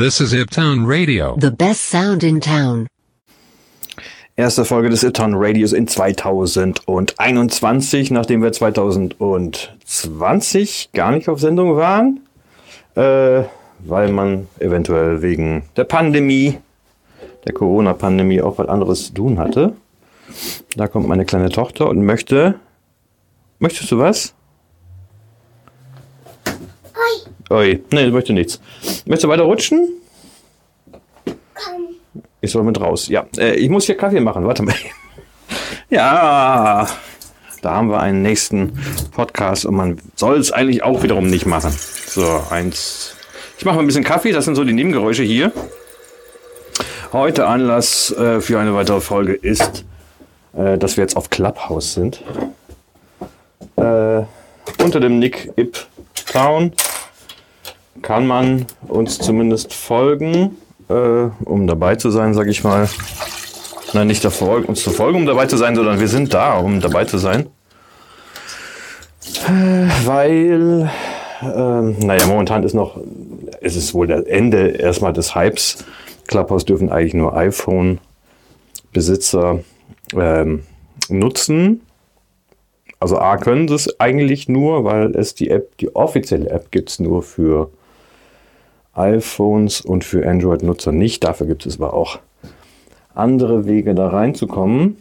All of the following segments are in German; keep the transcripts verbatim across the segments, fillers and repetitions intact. This is Ibbtown Radio. The best sound in town. Erste Folge des Ibbtown Radios in zwanzig einundzwanzig, nachdem wir zwanzig zwanzig gar nicht auf Sendung waren, äh, weil man eventuell wegen der Pandemie, der Corona-Pandemie auch was anderes zu tun hatte. Da kommt meine kleine Tochter und möchte... Möchtest du was? Oi. Oi. Nee, ich möchte nichts. Möchtest du weiter rutschen? Komm. Ich soll mit raus. Ja, äh, ich muss hier Kaffee machen. Warte mal. Ja, da haben wir einen nächsten Podcast und man soll es eigentlich auch wiederum nicht machen. So, eins. Ich mache mal ein bisschen Kaffee. Das sind so die Nebengeräusche hier. Heute Anlass äh, für eine weitere Folge ist, äh, dass wir jetzt auf Clubhouse sind. Äh, unter dem Nick Ibbtown kann man uns zumindest folgen, äh, um dabei zu sein, sage ich mal. Nein, nicht davor, uns zu folgen, um dabei zu sein, sondern wir sind da, um dabei zu sein. Äh, weil, äh, naja, momentan ist noch, es ist wohl das Ende erstmal des Hypes. Clubhouse dürfen eigentlich nur iPhone-Besitzer äh, nutzen. Also A können sie es eigentlich nur, weil es die App, die offizielle App gibt es nur für iPhones und für Android-Nutzer nicht. Dafür gibt es aber auch andere Wege, da reinzukommen.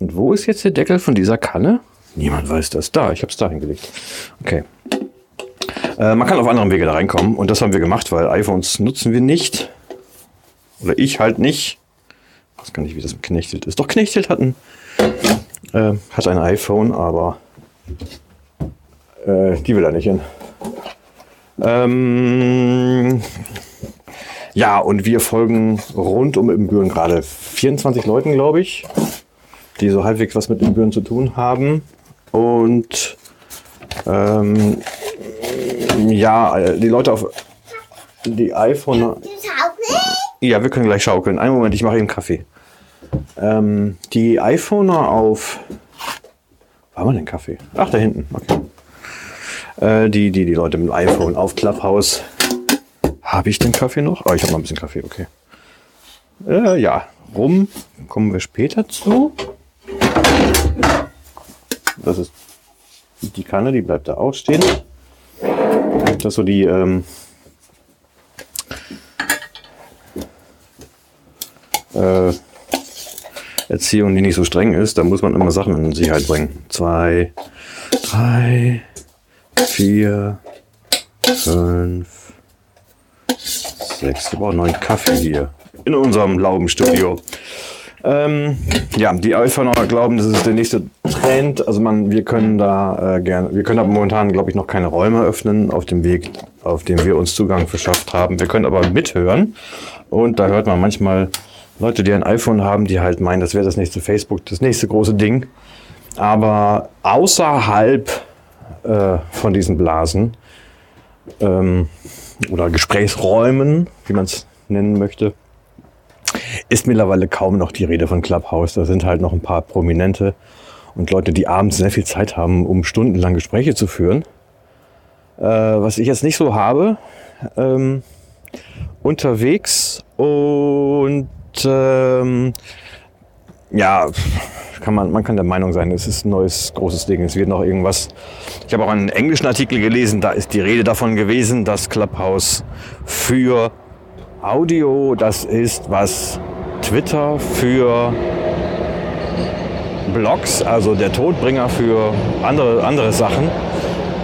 Und wo ist jetzt der Deckel von dieser Kanne? Niemand weiß das. Da, ich habe es da hingelegt. Okay. Äh, man kann auf anderen Wege da reinkommen und das haben wir gemacht, weil iPhones nutzen wir nicht. Oder ich halt nicht. Ich weiß gar nicht, wie das mit Knechtelt ist. Doch, Knechtelt hatten... Äh, hat ein iPhone, aber äh, die will er nicht hin. Ähm, ja, und wir folgen rund um Imbüren gerade vierundzwanzig Leuten, glaube ich, die so halbwegs was mit Imbüren zu tun haben. Und ähm, ja, die Leute auf die iPhone... Ja, wir können gleich schaukeln. Einen Moment, ich mache eben Kaffee. Ähm, die iPhoner auf... Wo haben wir denn Kaffee? Ach, da hinten. Okay. Äh, die, die, die Leute mit dem iPhone auf Clubhouse. Habe ich den Kaffee noch? Oh, ich habe noch ein bisschen Kaffee, okay. Äh, ja, rum. Kommen wir später zu. Das ist die Kanne, die bleibt da auch stehen. Das ist so die... Ähm, äh, Erziehung, die nicht so streng ist, da muss man immer Sachen in Sicherheit bringen. Zwei, drei, vier, fünf, sechs. Wir brauchen noch einen Kaffee hier in unserem Laubenstudio. Ähm, ja, die Alphaner glauben, das ist der nächste Trend. Also man, wir können da äh, gerne, wir können aber momentan, glaube ich, noch keine Räume öffnen auf dem Weg, auf dem wir uns Zugang verschafft haben. Wir können aber mithören und da hört man manchmal Leute, die ein iPhone haben, die halt meinen, das wäre das nächste Facebook, das nächste große Ding. Aber außerhalb äh, von diesen Blasen ähm, oder Gesprächsräumen, wie man es nennen möchte, ist mittlerweile kaum noch die Rede von Clubhouse. Da sind halt noch ein paar Prominente und Leute, die abends sehr viel Zeit haben, um stundenlang Gespräche zu führen. Äh, was ich jetzt nicht so habe, ähm, unterwegs und ähm, ja, kann man, man kann der Meinung sein, es ist ein neues, großes Ding, es wird noch irgendwas. Ich habe auch einen englischen Artikel gelesen, da ist die Rede davon gewesen, dass Clubhouse für Audio das ist, was Twitter für Blogs, also der Todbringer für andere, andere Sachen,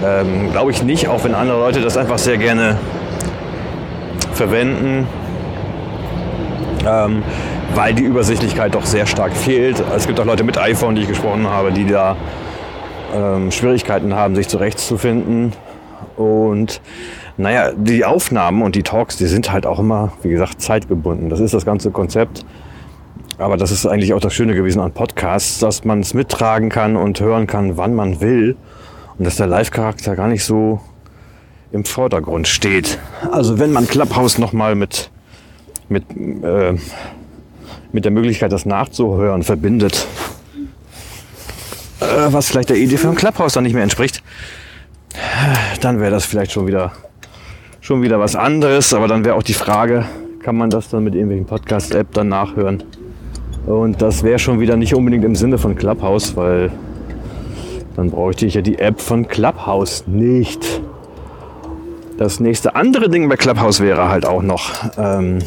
ähm, glaube ich nicht, auch wenn andere Leute das einfach sehr gerne verwenden, ähm, weil die Übersichtlichkeit doch sehr stark fehlt. Es gibt auch Leute mit iPhone, die ich gesprochen habe, die da ähm, Schwierigkeiten haben, sich zurechtzufinden. Und naja, die Aufnahmen und die Talks, die sind halt auch immer, wie gesagt, zeitgebunden. Das ist das ganze Konzept. Aber das ist eigentlich auch das Schöne gewesen an Podcasts, dass man es mittragen kann und hören kann, wann man will. Und dass der Live-Charakter gar nicht so im Vordergrund steht. Also wenn man Clubhouse nochmal mit, mit, äh, mit der Möglichkeit, das nachzuhören, verbindet, äh, was vielleicht der Idee für ein Clubhouse dann nicht mehr entspricht, dann wäre das vielleicht schon wieder schon wieder was anderes. Aber dann wäre auch die Frage, kann man das dann mit irgendwelchen Podcast-App dann nachhören? Und das wäre schon wieder nicht unbedingt im Sinne von Clubhouse, weil dann bräuchte ich ja die App von Clubhouse nicht. Das nächste andere Ding bei Clubhouse wäre halt auch noch, ähm,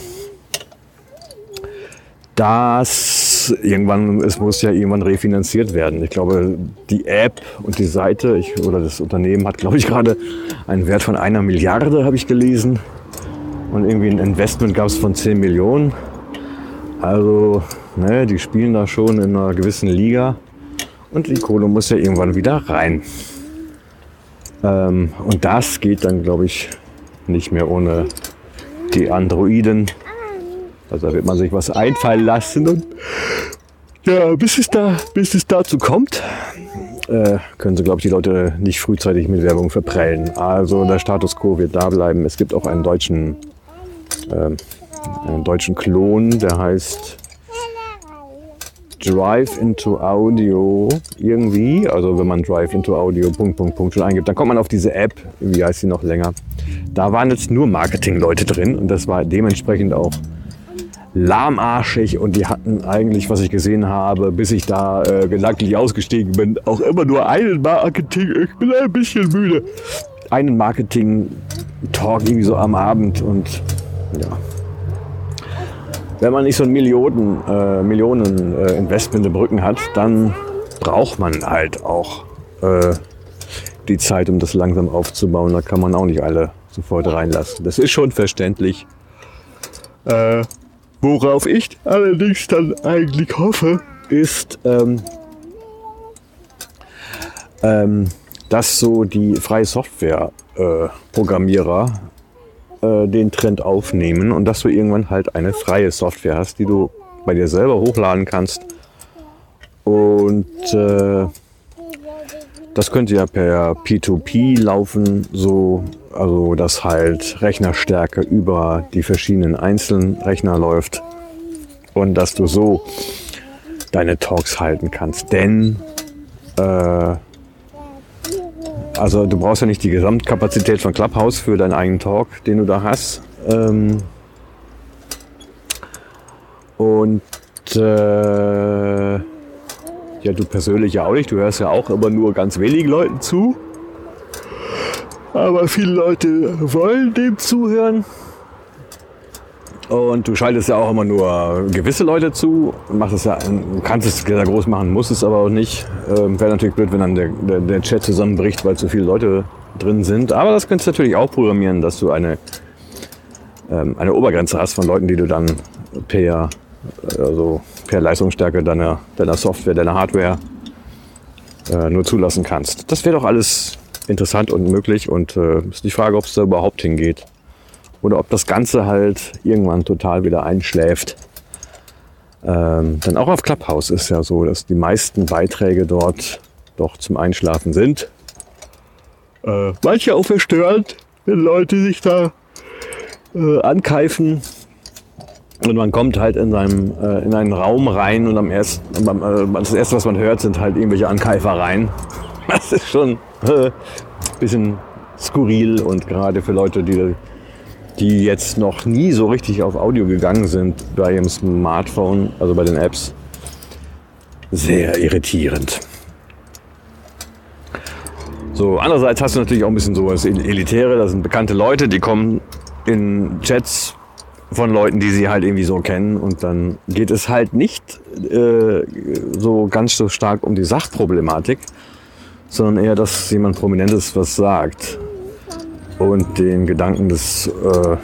dass irgendwann, es muss ja irgendwann refinanziert werden. Ich glaube, die App und die Seite ich, oder das Unternehmen hat, glaube ich, gerade einen Wert von einer Milliarde, habe ich gelesen. Und irgendwie ein Investment gab es von zehn Millionen. Also, ne, die spielen da schon in einer gewissen Liga. Und die Kohle muss ja irgendwann wieder rein. Ähm, und das geht dann, glaube ich, nicht mehr ohne die Androiden. Also da wird man sich was einfallen lassen. Und ja, bis es, da, bis es dazu kommt, äh, können sie, glaube ich, die Leute nicht frühzeitig mit Werbung verprellen. Also der Status quo wird da bleiben. Es gibt auch einen deutschen, äh, einen deutschen Klon, der heißt Drive into Audio irgendwie, also wenn man Drive into Audio Punkt, Punkt, Punkt schon eingibt, dann kommt man auf diese App, wie heißt sie noch länger. Da waren jetzt nur Marketing-Leute drin und das war dementsprechend auch lahmarschig und die hatten eigentlich, was ich gesehen habe, bis ich da äh, gedanklich ausgestiegen bin, auch immer nur einen Marketing, ich bin ein bisschen müde, einen Marketing-Talk irgendwie so am Abend und ja. Wenn man nicht so ein Millionen, äh, Millionen äh, Investment in Brücken hat, dann braucht man halt auch äh, die Zeit, um das langsam aufzubauen. Da kann man auch nicht alle sofort reinlassen. Das ist schon verständlich. Äh, worauf ich allerdings dann eigentlich hoffe, ist, ähm, ähm, dass so die freie Software-Programmierer äh, den Trend aufnehmen und dass du irgendwann halt eine freie Software hast, die du bei dir selber hochladen kannst. Und äh, das könnte ja per P zwei P laufen, so, also dass halt Rechnerstärke über die verschiedenen einzelnen Rechner läuft und dass du so deine Talks halten kannst. Denn äh, Also du brauchst ja nicht die Gesamtkapazität von Clubhouse für deinen eigenen Talk, den du da hast. Ähm und äh ja, du persönlich ja auch nicht. Du hörst ja auch immer nur ganz wenigen Leuten zu. Aber viele Leute wollen dem zuhören. Und du schaltest ja auch immer nur gewisse Leute zu. Machst es ja, du kannst es sehr groß machen, musst es aber auch nicht. Ähm, wäre natürlich blöd, wenn dann der, der, der Chat zusammenbricht, weil zu viele Leute drin sind. Aber das könntest du natürlich auch programmieren, dass du eine, ähm, eine Obergrenze hast von Leuten, die du dann per, also per Leistungsstärke deiner, deiner Software, deiner Hardware äh, nur zulassen kannst. Das wäre doch alles interessant und möglich. Und äh, ist die Frage, ob es da überhaupt hingeht. Oder ob das Ganze halt irgendwann total wieder einschläft. Ähm, denn auch auf Clubhouse ist ja so, dass die meisten Beiträge dort doch zum Einschlafen sind. Äh, manche auch verstört, wenn Leute sich da äh, ankeifen. Und man kommt halt in, seinem, äh, in einen Raum rein und am ersten, beim, äh, das Erste, was man hört, sind halt irgendwelche Ankeifereien. Das ist schon äh, ein bisschen skurril und gerade für Leute, die... die jetzt noch nie so richtig auf Audio gegangen sind bei ihrem Smartphone, also bei den Apps, sehr irritierend. So, andererseits hast du natürlich auch ein bisschen sowas Elitäre, das sind bekannte Leute, die kommen in Chats von Leuten, die sie halt irgendwie so kennen und dann geht es halt nicht äh, so ganz so stark um die Sachproblematik, sondern eher, dass jemand Prominentes was sagt. Und den Gedanken des äh,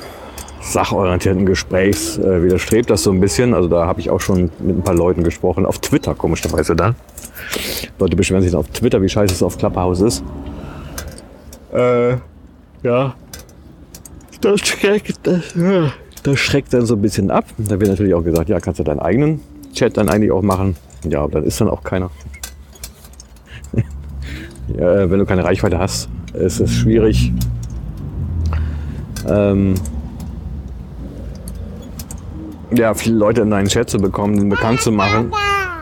sachorientierten Gesprächs äh, widerstrebt das so ein bisschen. Also da habe ich auch schon mit ein paar Leuten gesprochen, auf Twitter komischerweise dann. Leute beschweren sich dann auf Twitter, wie scheiße es auf Clubhouse ist. Äh, ja. Das schreckt, das, das schreckt dann so ein bisschen ab. Da wird natürlich auch gesagt, ja, kannst du deinen eigenen Chat dann eigentlich auch machen. Ja, aber dann ist dann auch keiner. Ja, wenn du keine Reichweite hast, ist es schwierig. Ähm, ja, viele Leute in deinen Chat zu bekommen, den bekannt zu machen.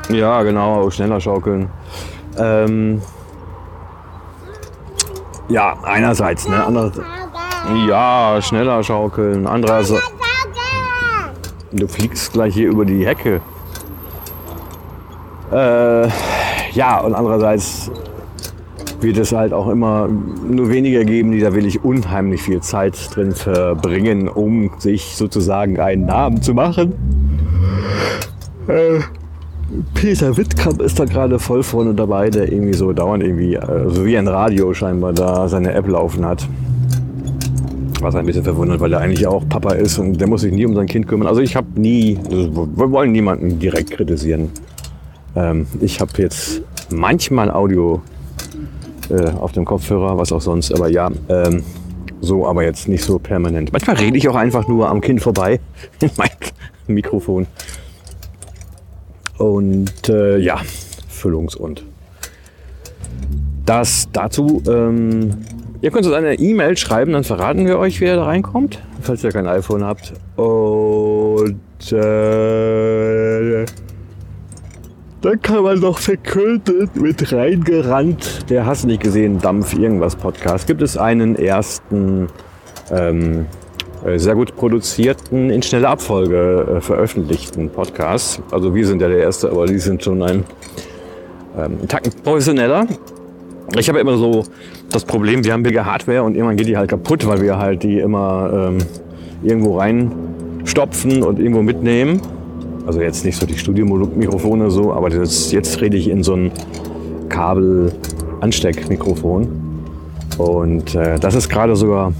Ja, genau, schneller schaukeln. Ähm, ja, einerseits, ne, andererseits, Ja, schneller schaukeln. Andererseits. Du fliegst gleich hier über die Hecke. Äh, ja, und andererseits wird es halt auch immer nur weniger geben, die da wirklich unheimlich viel Zeit drin verbringen, um sich sozusagen einen Namen zu machen. Äh, Peter Wittkamp ist da gerade voll vorne dabei, der irgendwie so dauernd irgendwie, also wie ein Radio scheinbar, da seine App laufen hat. Was ein bisschen verwundert, weil er eigentlich auch Papa ist und der muss sich nie um sein Kind kümmern. Also ich habe nie, wir wollen niemanden direkt kritisieren. Ähm, ich habe jetzt manchmal Audio äh, auf dem Kopfhörer, was auch sonst, aber ja, ähm, so, aber jetzt nicht so permanent. Manchmal rede ich auch einfach nur am Kind vorbei in mein Mikrofon. Und äh, ja, Füllungs- und. Das dazu, ähm, ihr könnt uns eine E-Mail schreiben, dann verraten wir euch, wer da reinkommt, falls ihr kein iPhone habt. Und äh, dann kann man noch verkündet mit reingerannt, der hast du nicht gesehen, Dampf, irgendwas Podcast. Gibt es einen ersten ähm, sehr gut produzierten, in schneller Abfolge äh, veröffentlichten Podcast. Also wir sind ja der Erste, aber die sind schon ein ähm, Tacken professioneller. Ich habe immer so das Problem, wir haben billige Hardware und irgendwann geht die halt kaputt, weil wir halt die immer ähm, irgendwo reinstopfen und irgendwo mitnehmen. Also jetzt nicht so die Studiomikrofone so, aber das, jetzt rede ich in so ein Kabel-Ansteckmikrofon. Und äh, das ist gerade sogar,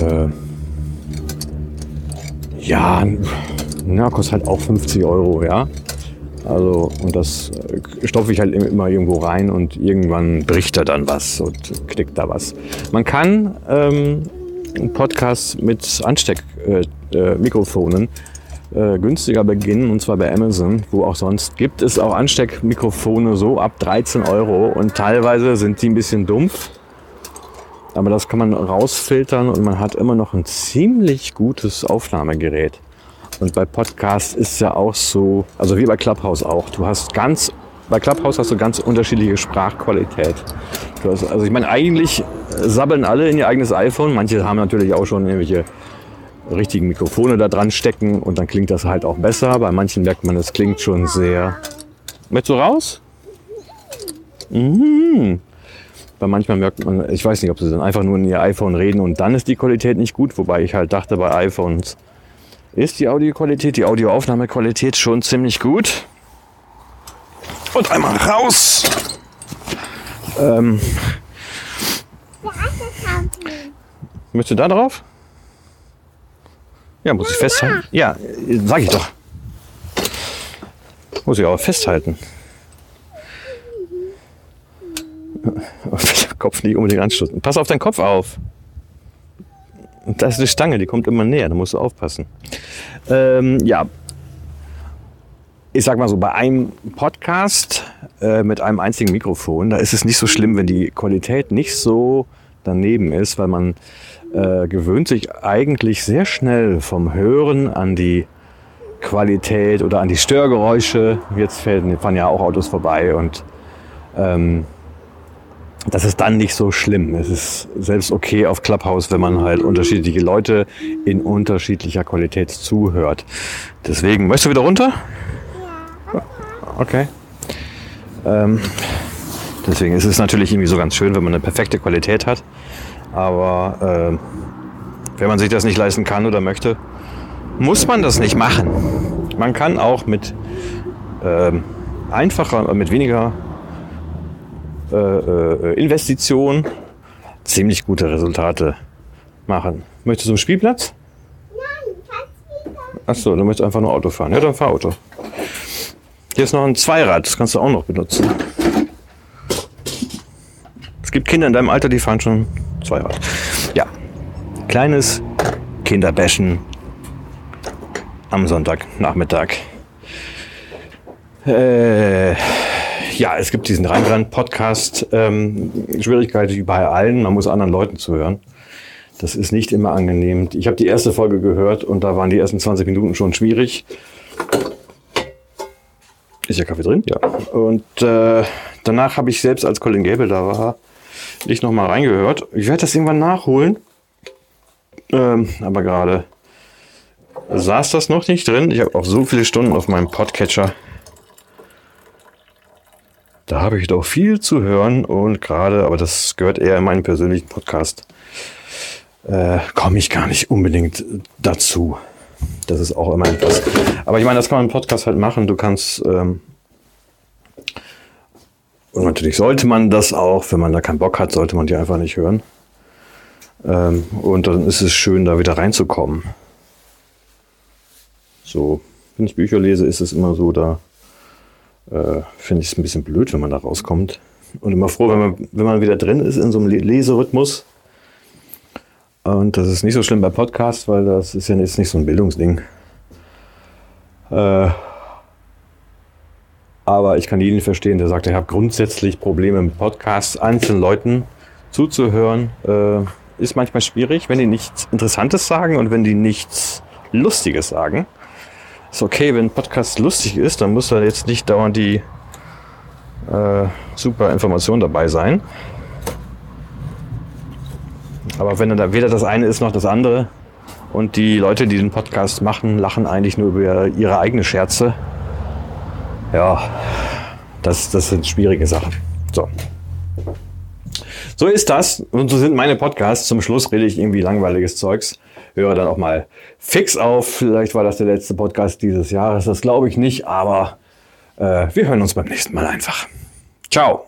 äh, ja, na, kostet halt auch fünfzig Euro, ja. Also, und das stopfe ich halt immer irgendwo rein und irgendwann bricht da dann was und knickt da was. Man kann ähm, Podcasts mit Ansteckmikrofonen äh, äh, günstiger beginnen, und zwar bei Amazon, wo auch sonst, gibt es auch Ansteckmikrofone so ab dreizehn Euro und teilweise sind die ein bisschen dumpf. Aber das kann man rausfiltern und man hat immer noch ein ziemlich gutes Aufnahmegerät. Und bei Podcasts ist ja auch so, also wie bei Clubhouse auch, du hast ganz, bei Clubhouse hast du ganz unterschiedliche Sprachqualität. Du hast, also ich meine, eigentlich sabbeln alle in ihr eigenes iPhone, manche haben natürlich auch schon irgendwelche richtigen Mikrofone da dran stecken und dann klingt das halt auch besser. Bei manchen merkt man, es klingt schon sehr, willst du raus? Mhm. Bei manchmal merkt man, ich weiß nicht, ob sie dann einfach nur in ihr iPhone reden und dann ist die Qualität nicht gut, wobei ich halt dachte, bei iPhones ist die Audioqualität, die Audioaufnahmequalität schon ziemlich gut. Und einmal raus! Ähm. Möchtest du da drauf? Ja, muss ich festhalten. Ja, sag ich doch. Muss ich aber festhalten. Kopf nicht unbedingt anstoßen. Pass auf deinen Kopf auf. Da ist eine Stange, die kommt immer näher, da musst du aufpassen. Ähm, ja, ich sag mal so, bei einem Podcast äh, mit einem einzigen Mikrofon, da ist es nicht so schlimm, wenn die Qualität nicht so daneben ist, weil man äh, gewöhnt sich eigentlich sehr schnell vom Hören an die Qualität oder an die Störgeräusche. Jetzt fahren ja auch Autos vorbei und ähm, das ist dann nicht so schlimm. Es ist selbst okay auf Clubhouse, wenn man halt unterschiedliche Leute in unterschiedlicher Qualität zuhört. Deswegen, möchtest du wieder runter? Ja. Okay. Ähm, deswegen ist es natürlich irgendwie so ganz schön, wenn man eine perfekte Qualität hat. Aber äh, wenn man sich das nicht leisten kann oder möchte, muss man das nicht machen. Man kann auch mit ähm, einfacher, mit weniger Investition ziemlich gute Resultate machen. Möchtest du zum Spielplatz? Nein, kein Spielplatz. Achso, du möchtest einfach nur Auto fahren. Ja, dann fahr Auto. Hier ist noch ein Zweirad, das kannst du auch noch benutzen. Es gibt Kinder in deinem Alter, die fahren schon Zweirad. Ja, kleines Kinderbäschen am Sonntagnachmittag. Äh... Ja, es gibt diesen Rheinland-Podcast, ähm, Schwierigkeit wie bei allen, man muss anderen Leuten zuhören. Das ist nicht immer angenehm. Ich habe die erste Folge gehört und da waren die ersten zwanzig Minuten schon schwierig. Ist ja Kaffee drin? Ja. Und äh, danach habe ich selbst, als Colin Gable da war, nicht nochmal reingehört. Ich werde das irgendwann nachholen. Ähm, aber gerade saß das noch nicht drin. Ich habe auch so viele Stunden auf meinem Podcatcher. Da habe ich doch viel zu hören und gerade, aber das gehört eher in meinen persönlichen Podcast, äh, komme ich gar nicht unbedingt dazu. Das ist auch immer etwas. Aber ich meine, das kann man im Podcast halt machen. Du kannst, ähm, und natürlich sollte man das auch, wenn man da keinen Bock hat, sollte man die einfach nicht hören. Ähm, und dann ist es schön, da wieder reinzukommen. So, wenn ich Bücher lese, ist es immer so, da äh, finde ich es ein bisschen blöd, wenn man da rauskommt. Und immer froh, wenn man, wenn man wieder drin ist in so einem Leserhythmus. Und das ist nicht so schlimm bei Podcasts, weil das ist ja jetzt nicht so ein Bildungsding. Äh, aber ich kann jeden verstehen, der sagt, ich habe grundsätzlich Probleme mit Podcasts, einzelnen Leuten zuzuhören. Äh, ist manchmal schwierig, wenn die nichts Interessantes sagen und wenn die nichts Lustiges sagen. Ist okay, wenn ein Podcast lustig ist, dann muss da jetzt nicht dauernd die äh, super Information dabei sein. Aber wenn da weder das eine ist noch das andere und die Leute, die den Podcast machen, lachen eigentlich nur über ihre eigenen Scherze. Ja, das, das sind schwierige Sachen. So. So ist das und so sind meine Podcasts. Zum Schluss rede ich irgendwie langweiliges Zeugs. Höre dann auch mal fix auf. Vielleicht war das der letzte Podcast dieses Jahres. Das glaube ich nicht, aber äh, wir hören uns beim nächsten Mal einfach. Ciao.